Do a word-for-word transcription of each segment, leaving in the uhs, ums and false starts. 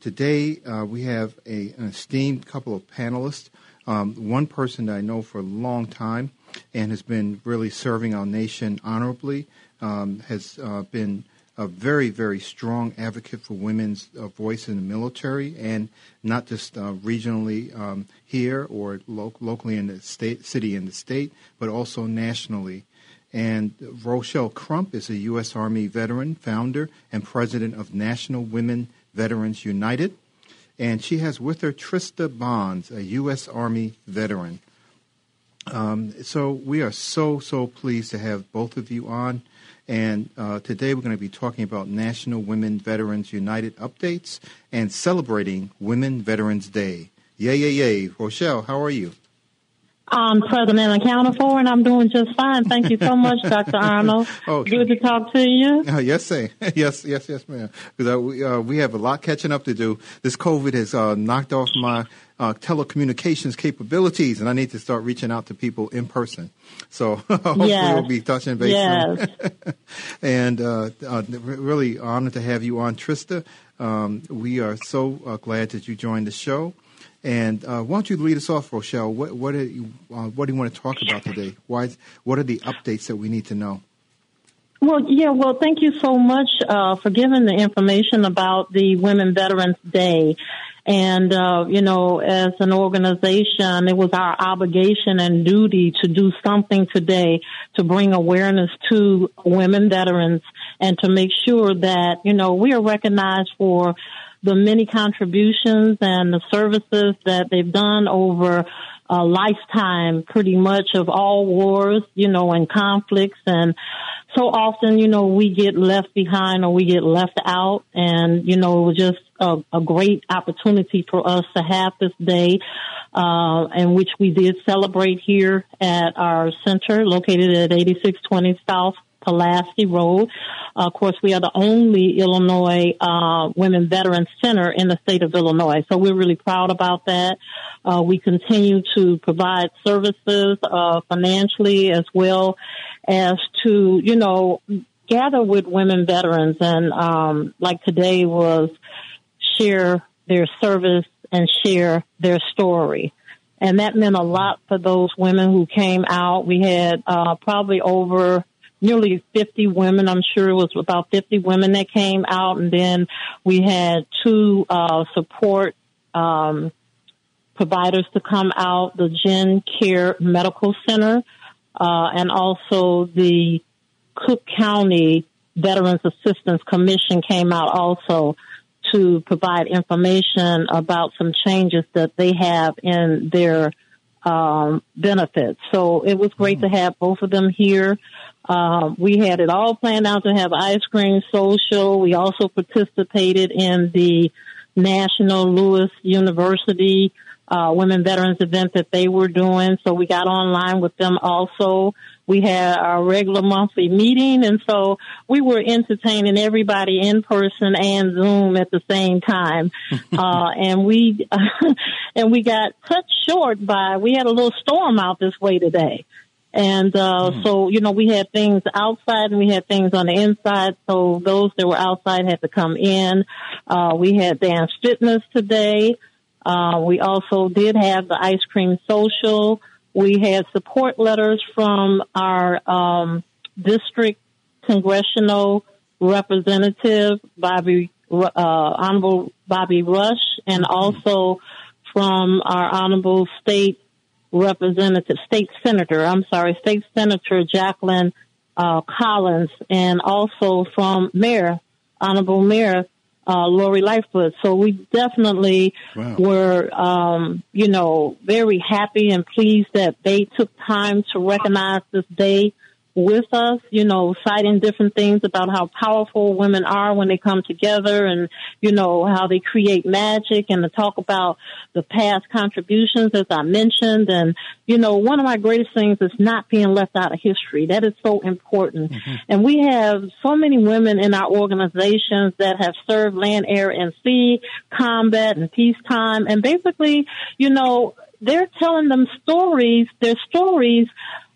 Today, uh, we have a, an esteemed couple of panelists, um, one person that I know for a long time and has been really serving our nation honorably, um, has uh, been a very, very strong advocate for women's uh, voice in the military, and not just uh, regionally um, here or lo- locally in the state, city in the state, but also nationally. And Rochelle Crump is a U S. Army veteran, founder, and president of National Women Veterans United, and she has with her Trista Bonds, a U S. Army veteran. Um, so we are so, so pleased to have both of you on, and uh, today we're going to be talking about National Women Veterans United updates and celebrating Women Veterans Day. Yay, yay, yay. Rochelle, how are you? I'm present and accounted for, and I'm doing just fine. Thank you so much, Doctor Arnold. Oh, good to talk to you. Uh, yes, sir. yes, yes, yes, ma'am. Because uh, we uh, we have a lot catching up to do. This COVID has uh, knocked off my uh, telecommunications capabilities, and I need to start reaching out to people in person. So hopefully yes. we'll be touching base yes. soon. and uh, uh, really honored to have you on, Trista. Um, we are so uh, glad that you joined the show. And uh, why don't you lead us off, Rochelle? What what, are you, uh, what do you want to talk about today? Why? What are the updates that we need to know? Well, yeah. Well, thank you so much uh, for giving the information about the Women Veterans Day. And, uh, you know, as an organization, it was our obligation and duty to do something today to bring awareness to women veterans and to make sure that, you know, we are recognized for the many contributions and the services that they've done over a lifetime, pretty much, of all wars, you know, and conflicts. And so often, you know, we get left behind or we get left out. And, you know, it was just a, a great opportunity for us to have this day, uh, in which we did celebrate here at our center located at eighty-six twenty South Pulaski Road. Uh, of course, we are the only Illinois uh, Women Veterans Center in the state of Illinois, so we're really proud about that. Uh, we continue to provide services uh, financially as well as to, you know, gather with women veterans and, um, like today was, share their service and share their story. And that meant a lot for those women who came out. We had uh, probably over nearly fifty women. I'm sure it was about fifty women that came out. And then we had two uh, support um, providers to come out, the Gen Care Medical Center uh, and also the Cook County Veterans Assistance Commission came out also to provide information about some changes that they have in their um benefits. So it was great mm. to have both of them here. Uh, we had it all planned out to have ice cream social. We also participated in the National Lewis University uh Women Veterans event that they were doing. So we got online with them also. We had our regular monthly meeting, and so we were entertaining everybody in person and Zoom at the same time. uh, and we uh, and we got cut short by, we had a little storm out this way today. And uh, mm. so, you know, we had things outside and we had things on the inside. So those that were outside had to come in. Uh, we had dance fitness today. Uh, we also did have the ice cream social. We had support letters from our um, district congressional representative, Bobby, uh, Honorable Bobby Rush, and also from our Honorable State Representative, State Senator, I'm sorry, State Senator Jacqueline uh, Collins, and also from Mayor, Honorable Mayor Uh, Lori Lightfoot. So we definitely wow. were, um, you know, very happy and pleased that they took time to recognize this day with us, you know, citing different things about how powerful women are when they come together and, you know, how they create magic, and to talk about the past contributions, as I mentioned. And, you know, one of my greatest things is not being left out of history. That is so important. Mm-hmm. And we have so many women in our organizations that have served land, air, and sea, combat and peacetime. And basically, you know, they're telling them stories, their stories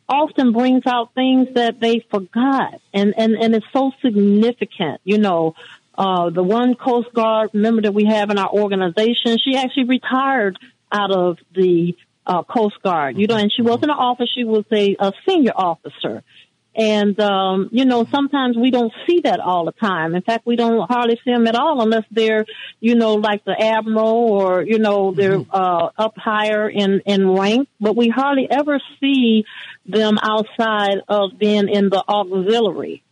often brings out things that they forgot, and, and, and it's so significant. You know, uh, the one Coast Guard member that we have in our organization, she actually retired out of the uh, Coast Guard, you know, and she wasn't an officer, she was a, a senior officer. And, um, you know, sometimes we don't see that all the time. In fact, we don't hardly see them at all unless they're, you know, like the admiral or, you know, they're uh, up higher in, in rank. But we hardly ever see them outside of being in the auxiliary.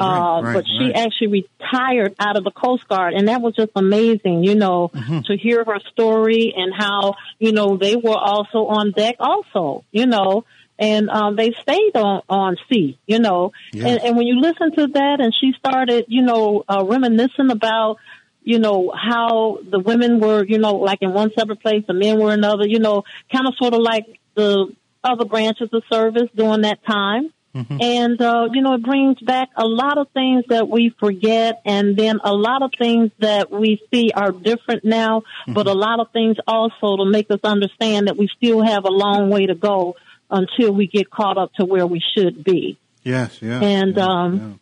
Uh, right, right, but she right. actually retired out of the Coast Guard, and that was just amazing, you know, mm-hmm. to hear her story and how, you know, they were also on deck also, you know. And um, they stayed on, on sea, you know. Yes. And, and when you listen to that, and she started, you know, uh, reminiscing about, you know, how the women were, you know, like in one separate place, the men were another, you know, kind of sort of like the other branches of service during that time. Mm-hmm. And, uh, you know, it brings back a lot of things that we forget, and then a lot of things that we see are different now, mm-hmm. but a lot of things also to make us understand that we still have a long way to go until we get caught up to where we should be. Yes, yeah. And, yeah, um,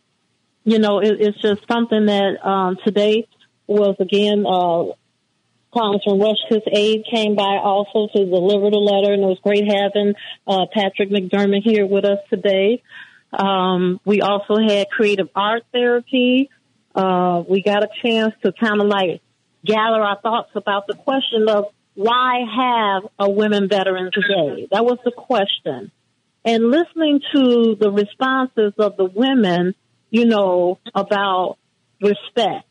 yeah. you know, it, it's just something that um, today was, again, uh, Congressman Rush, his aide, came by also to deliver the letter, and it was great having uh, Patrick McDermott here with us today. Um, we also had creative art therapy. Uh, we got a chance to kind of like gather our thoughts about the question of, why have a Women Veterans Day? That was the question. And listening to the responses of the women, you know, about respect,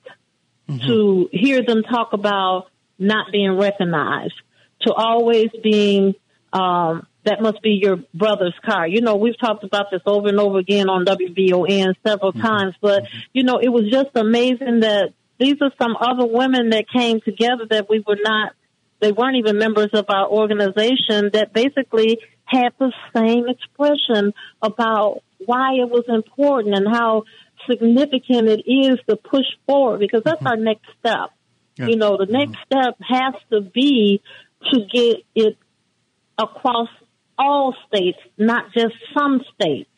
mm-hmm. to hear them talk about not being recognized, to always being, um, that must be your brother's car. You know, we've talked about this over and over again on W V O N several mm-hmm. times, but, you know, it was just amazing that these are some other women that came together that we were not, they weren't even members of our organization, that basically had the same expression about why it was important and how significant it is to push forward, because that's mm-hmm. our next step. Yeah. You know, the next mm-hmm. step has to be to get it across all states, not just some states.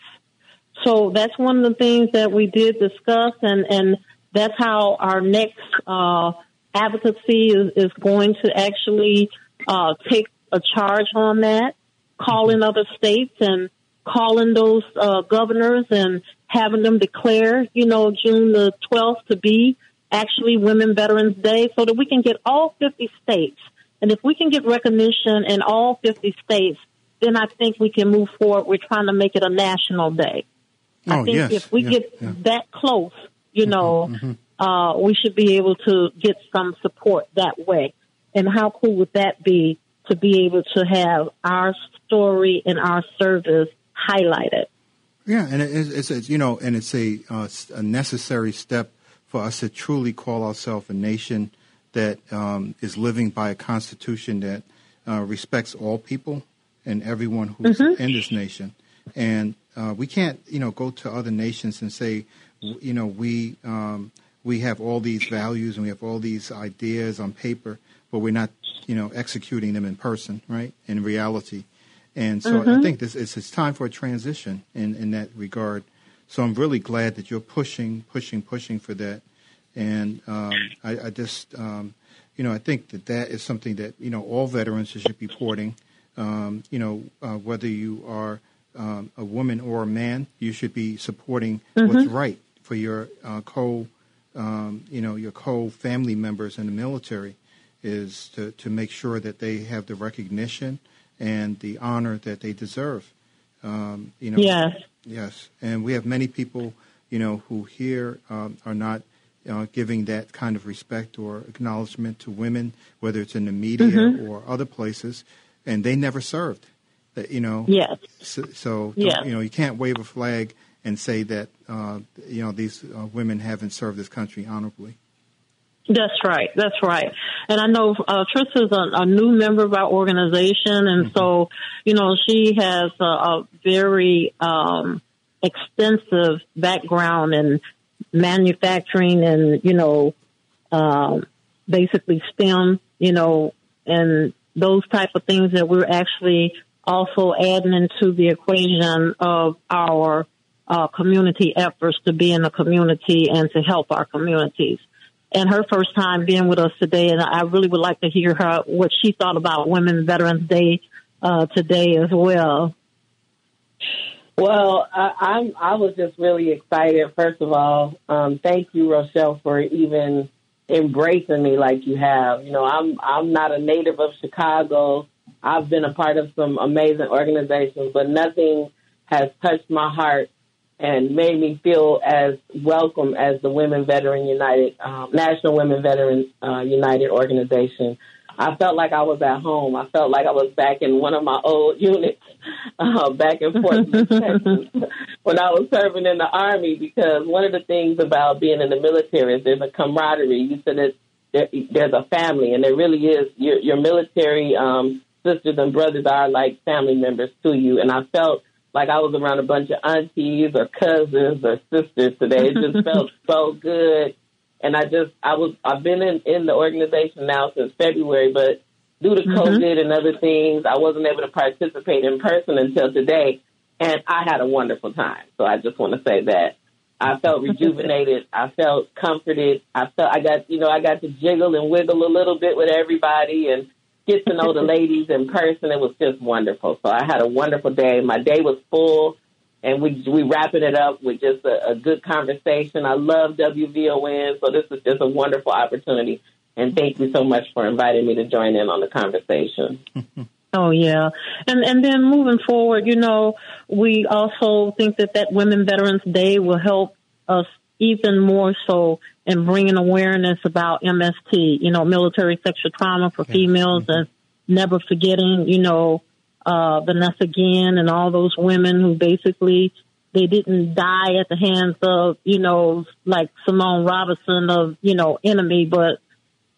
So that's one of the things that we did discuss, and, and that's how our next uh advocacy is, is going to actually uh, take a charge on that, calling other states and calling those uh, governors and having them declare, you know, June the twelfth to be actually Women Veterans Day, so that we can get all fifty states. And if we can get recognition in all fifty states, then I think we can move forward. We're trying to make it a national day. Oh, I think yes, if we yeah, get yeah. that close, you mm-hmm, know, mm-hmm. Uh, we should be able to get some support that way. And how cool would that be to be able to have our story and our service highlighted? Yeah, and it's, it's, it's you know, and it's a, uh, a necessary step for us to truly call ourselves a nation that um, is living by a constitution that uh, respects all people and everyone who's mm-hmm. in this nation. And uh, we can't, you know, go to other nations and say, you know, we um, – we have all these values and we have all these ideas on paper, but we're not, you know, executing them in person, right, in reality. And so mm-hmm. I think this is, it's time for a transition in, in that regard. So I'm really glad that you're pushing, pushing, pushing for that. And um, I, I just, um, you know, I think that that is something that, you know, all veterans should be porting, um, you know, uh, whether you are um, a woman or a man, you should be supporting mm-hmm. what's right for your uh, co Um, you know, your co-family members in the military, is to, to make sure that they have the recognition and the honor that they deserve. Um, you know, yes. Yes. And we have many people, you know, who here um, are not uh, giving that kind of respect or acknowledgement to women, whether it's in the media mm-hmm. or other places, and they never served. That, you know, yes. So, so yes. you know, you can't wave a flag and say that uh, you know these uh, women haven't served this country honorably. That's right. That's right. And I know uh, Trista is a, a new member of our organization, and mm-hmm. so you know she has a, a very um, extensive background in manufacturing and you know um, basically STEM, you know, and those type of things that we're actually also adding into the equation of our uh, community efforts to be in the community and to help our communities. And her first time being with us today, and I really would like to hear her what she thought about Women Veterans Day uh, today as well. Well, I, I'm, I was just really excited. First of all, um, thank you, Rochelle, for even embracing me like you have. You know, I'm I'm not a native of Chicago. I've been a part of some amazing organizations, but nothing has touched my heart and made me feel as welcome as the Women Veteran United, um, National Women Veterans uh, United organization. I felt like I was at home. I felt like I was back in one of my old units, uh, back in Fort Worth, Texas, when I was serving in the Army, because one of the things about being in the military is there's a camaraderie. You said it's, there, there's a family, and there really is. Your, your military um, sisters and brothers are like family members to you, and I felt like I was around a bunch of aunties or cousins or sisters today. It just felt so good. And I just, I was, I've been in, in the organization now since February, but due to mm-hmm. COVID and other things, I wasn't able to participate in person until today. And I had a wonderful time. So I just want to say that I felt rejuvenated. I felt comforted. I felt, I got, you know, I got to jiggle and wiggle a little bit with everybody and get to know the ladies in person. It was just wonderful. So I had a wonderful day. My day was full, and we we wrapping it up with just a, a good conversation. I love W V O N, so this is just a wonderful opportunity. And thank you so much for inviting me to join in on the conversation. Oh, yeah. And, and then moving forward, you know, we also think that that Women Veterans Day will help us even more so in bringing awareness about M S T, you know, military sexual trauma for females, mm-hmm. and never forgetting, you know, uh, Vanessa Guillen and all those women who basically, they didn't die at the hands of, you know, like Simone Robinson of, you know, enemy, but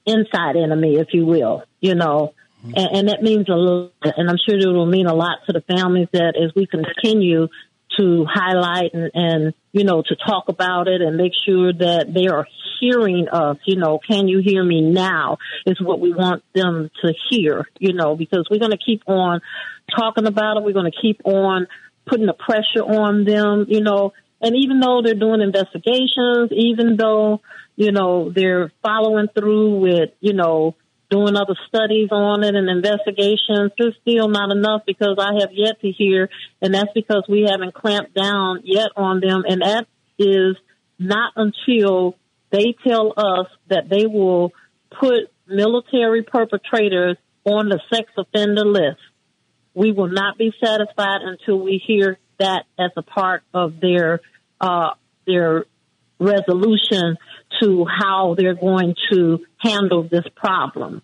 inside enemy, if you will, you know, mm-hmm. and, and that means a lot. And I'm sure it will mean a lot to the families that as we continue to highlight and, and, you know, to talk about it and make sure that they are hearing us, you know, can you hear me now is what we want them to hear, you know, because we're going to keep on talking about it. We're going to keep on putting the pressure on them, you know, and even though they're doing investigations, even though, you know, they're following through with, you know, doing other studies on it and investigations, there's still not enough because I have yet to hear, and that's because we haven't clamped down yet on them, and that is not until they tell us that they will put military perpetrators on the sex offender list. We will not be satisfied until we hear that as a part of their uh, their resolution to how they're going to handle this problem.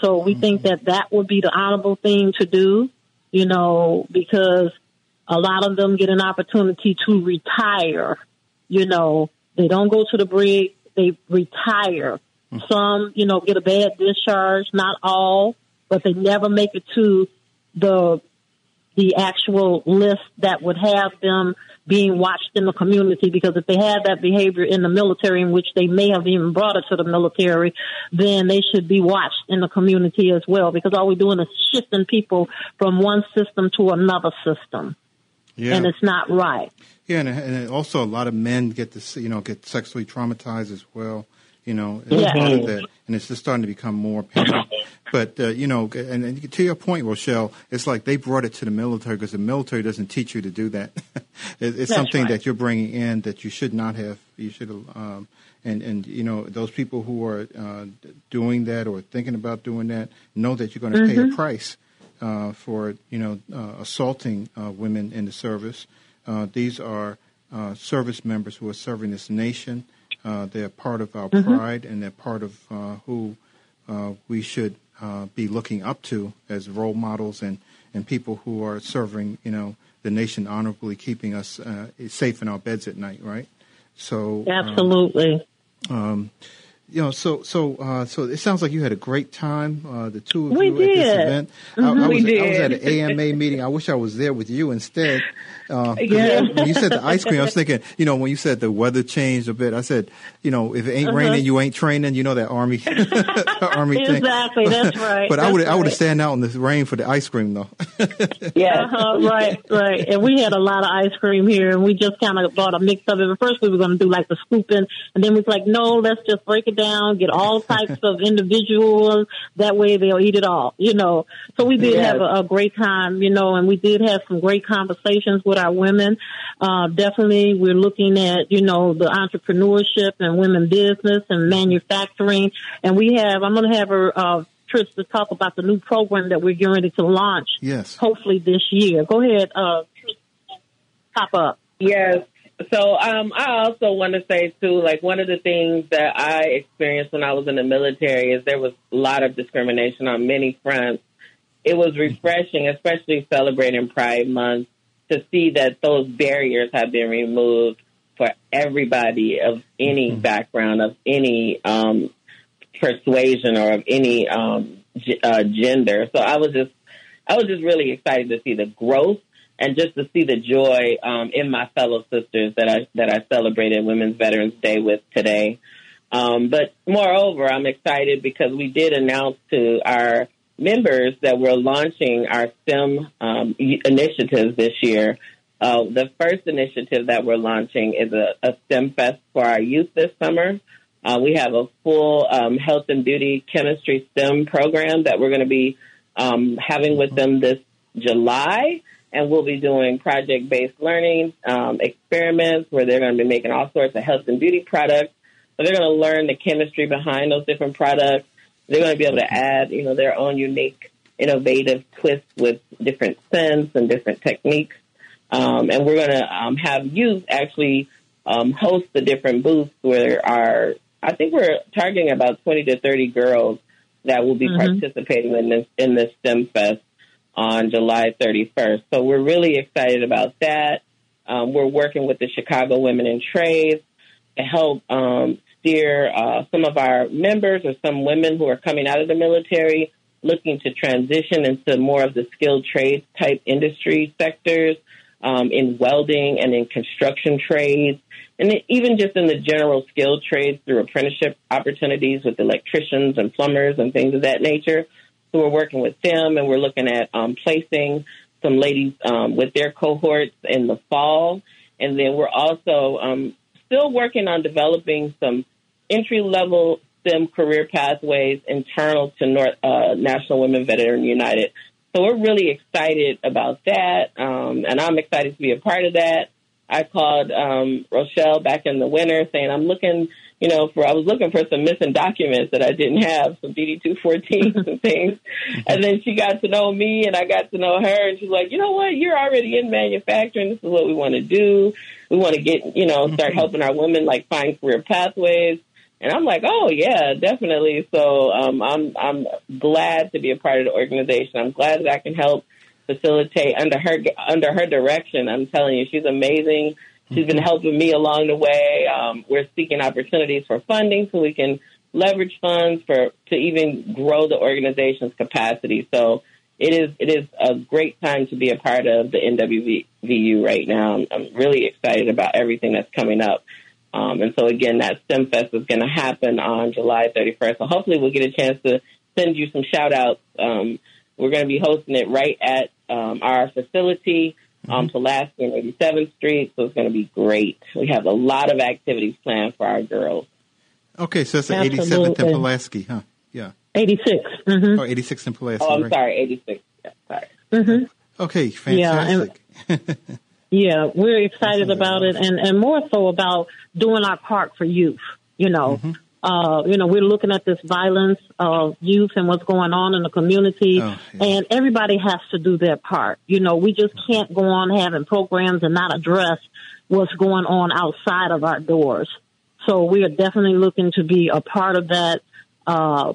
So we mm-hmm. think that that would be the honorable thing to do, you know, because a lot of them get an opportunity to retire. You know, they don't go to the brig, they retire. Mm-hmm. Some, you know, get a bad discharge, not all, but they never make it to the the actual list that would have them being watched in the community, because if they had that behavior in the military, in which they may have even brought it to the military, then they should be watched in the community as well, because all we're doing is shifting people from one system to another system. Yeah. And it's not right. Yeah, and, and also a lot of men get this, you know, get sexually traumatized as well. You know, it's yeah. part of that, and it's just starting to become more apparent. But, uh, you know, and, and to your point, Rochelle, it's like they brought it to the military because the military doesn't teach you to do that. it, it's That's something right. that you're bringing in that you should not have. You should have, um, and, and, you know, those people who are uh, doing that or thinking about doing that know that you're going to mm-hmm. pay a price uh, for, you know, uh, assaulting uh, women in the service. Uh, these are uh, service members who are serving this nation. Uh, they're part of our mm-hmm. pride, and they're part of uh, who uh, we should uh, be looking up to as role models and, and people who are serving, you know, the nation honorably, keeping us uh, safe in our beds at night, right? So absolutely. Um, um, you know, so so uh, so it sounds like you had a great time, uh, the two of we you did. At this event. Mm-hmm. I, I, was, we did. I was at an A M A meeting. I wish I was there with you instead. Uh, yeah. When you said the ice cream, I was thinking, you know, when you said the weather changed a bit, I said, you know, if it ain't uh-huh. raining, you ain't training. You know that Army Army thing. Exactly, that's right. But that's I would right. I would have stand out in the rain for the ice cream, though. yeah, uh-huh, right, right. And we had a lot of ice cream here, and we just kind of bought a mix of it. At first, we were going to do like the scooping, and then we was like, no, let's just break it down, get all types of individuals. That way they'll eat it all, you know. So we did yes. have a, a great time, you know, and we did have some great conversations with our women. Uh, definitely we're looking at, you know, the entrepreneurship and women business and manufacturing. And we have, I'm going to have a, uh, Trista talk about the new program that we're getting ready to launch. Yes. Hopefully this year. Go ahead, uh, Trista, pop up. Yes. So um, I also want to say, too, like one of the things that I experienced when I was in the military is there was a lot of discrimination on many fronts. It was refreshing, especially celebrating Pride Month, to see that those barriers have been removed for everybody of any background, of any um, persuasion or of any um, g- uh, gender. So I was just I was just really excited to see the growth. And just to see the joy um, in my fellow sisters that I that I celebrated Women's Veterans Day with today. Um, but moreover, I'm excited because we did announce to our members that we're launching our STEM um, initiatives this year. Uh, the first initiative that we're launching is a, a STEM Fest for our youth this summer. Uh, we have a full um, health and beauty chemistry STEM program that we're going to be um, having with them this July. And we'll be doing project-based learning um, experiments where they're going to be making all sorts of health and beauty products. So they're going to learn the chemistry behind those different products. They're going to be able to add, you know, their own unique, innovative twist with different scents and different techniques. Um, and we're going to um, have youth actually um, host the different booths where our, I think we're targeting about twenty to thirty girls that will be mm-hmm. participating in this in this STEM Fest on July thirty-first. So we're really excited about that. Um, we're working with the Chicago Women in Trades to help um, steer uh, some of our members or some women who are coming out of the military looking to transition into more of the skilled trades type industry sectors um, in welding and in construction trades, and even just in the general skilled trades through apprenticeship opportunities with electricians and plumbers and things of that nature. So we're working with them, and we're looking at um, placing some ladies um, with their cohorts in the fall. And then we're also um, still working on developing some entry-level STEM career pathways internal to North, uh, National Women Veterans United. So we're really excited about that, um, and I'm excited to be a part of that. I called um, Rochelle back in the winter saying I'm looking – You know, for I was looking for some missing documents that I didn't have, some D D two fourteens and things. And then she got to know me, and I got to know her. And she's like, you know what? You're already in manufacturing. This is what we want to do. We want to get, you know, start helping our women, like, find career pathways. And I'm like, oh, yeah, definitely. So um, I'm I'm glad to be a part of the organization. I'm glad that I can help facilitate under her under her direction. I'm telling you, she's amazing. She's been helping me along the way. Um, we're seeking opportunities for funding so we can leverage funds for to even grow the organization's capacity. So it is it is a great time to be a part of the N W V U right now. I'm, I'm really excited about everything that's coming up. Um, and so, again, that STEM Fest is going to happen on July thirty-first. So hopefully we'll get a chance to send you some shout-outs. Um, we're going to be hosting it right at um, our facility on Pulaski and eighty-seventh Street, so it's going to be great. We have a lot of activities planned for our girls. Okay, so it's the eighty-seventh and Pulaski, huh? Yeah. eighty-six. Mm-hmm. Oh, eighty-six and Pulaski. Oh, I'm right. sorry, eighty-six. Yeah, sorry. Mm-hmm. Okay, fantastic. Yeah, and, yeah, we're excited about it, and, and more so about doing our part for youth, you know. Mm-hmm. Uh, you know, we're looking at this violence of youth and what's going on in the community, oh, yeah. and everybody has to do their part. You know, we just can't go on having programs and not address what's going on outside of our doors. So we are definitely looking to be a part of that, uh,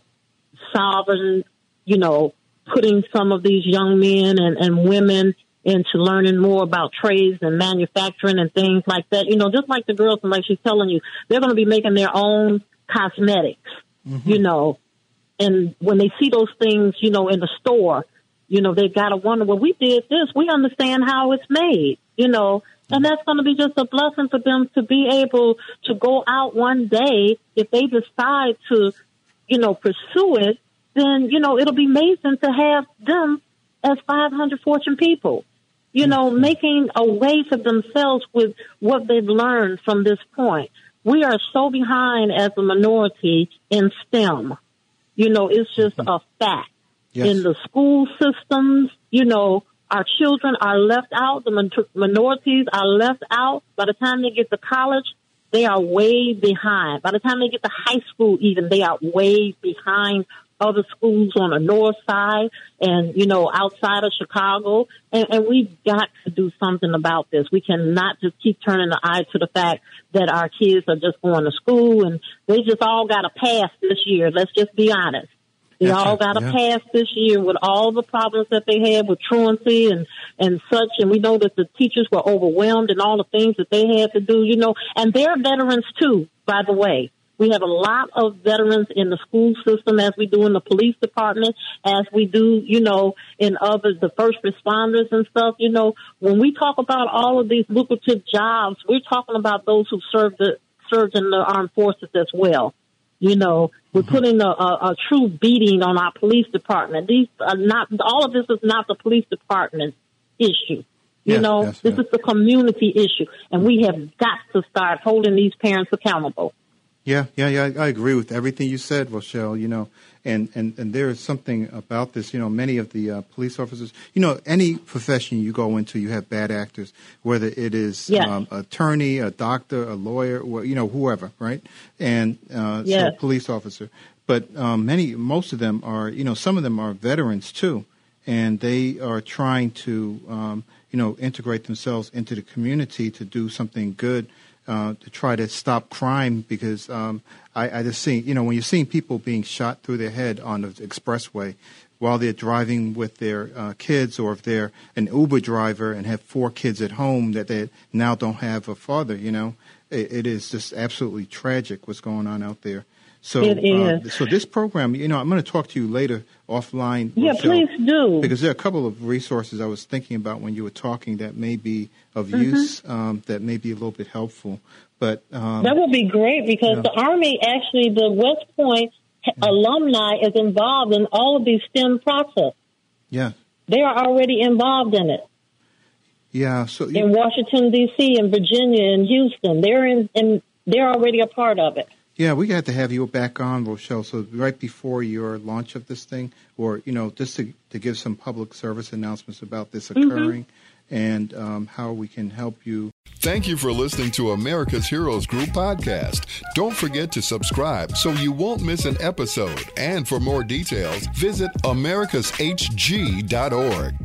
solving, you know, putting some of these young men and, and women into learning more about trades and manufacturing and things like that. You know, just like the girls, and like she's telling you, they're going to be making their own cosmetics, mm-hmm. you know. And when they see those things, you know, in the store, you know, they've got to wonder, well, we did this. We understand how it's made, you know. And that's going to be just a blessing for them to be able to go out one day. If they decide to, you know, pursue it, then, you know, it'll be amazing to have them as five hundred Fortune people, you know, making a way for themselves with what they've learned from this point. We are so behind as a minority in STEM. You know, it's just a fact. Yes. In the school systems, you know, our children are left out. The min- minorities are left out. By the time they get to college, they are way behind. By the time they get to high school, even, they are way behind other schools on the north side and, you know, outside of Chicago. And, and we've got to do something about this. We cannot just keep turning the eye to the fact that our kids are just going to school and they just all got to pass this year. Let's just be honest. They That's all got to yeah. pass this year with all the problems that they had with truancy and, and such. And we know that the teachers were overwhelmed and all the things that they had to do, you know, and they're veterans too, by the way. We have a lot of veterans in the school system, as we do in the police department, as we do, you know, in others, the first responders and stuff. You know, when we talk about all of these lucrative jobs, we're talking about those who served the, served in the armed forces as well. You know, we're mm-hmm. putting a, a, a true beating on our police department. These are not, all of this is not the police department's issue. You yes, know, yes, this yes. is the community issue. And we have got to start holding these parents accountable. Yeah, yeah, yeah. I, I agree with everything you said, Rochelle, you know, and, and, and there is something about this. You know, many of the uh, police officers, you know, any profession you go into, you have bad actors, whether it is yes. um, attorney, a doctor, a lawyer, or, you know, whoever. Right. And uh, yes. so police officer. But um, many most of them are, you know, some of them are veterans, too. And they are trying to, um, you know, integrate themselves into the community to do something good. Uh, to try to stop crime, because um, I, I just see, you know, when you're seeing people being shot through their head on the expressway while they're driving with their uh, kids, or if they're an Uber driver and have four kids at home that they now don't have a father, you know, it, it is just absolutely tragic what's going on out there. So, uh, so this program, you know, I'm going to talk to you later offline. Yeah, Rochelle, please do. Because there are a couple of resources I was thinking about when you were talking that may be of mm-hmm. use, um, that may be a little bit helpful. But um, that would be great, because yeah. the Army, actually, the West Point yeah. alumni is involved in all of these STEM processes. Yeah. They are already involved in it. Yeah. So you, in Washington, D C, in Virginia, in Houston, they're in, in, they're already a part of it. Yeah, we got to have you back on, Rochelle. So right before your launch of this thing, or, you know, just to, to give some public service announcements about this occurring mm-hmm. and um, how we can help you. Thank you for listening to America's Heroes Group Podcast. Don't forget to subscribe so you won't miss an episode. And for more details, visit Americas H G dot org.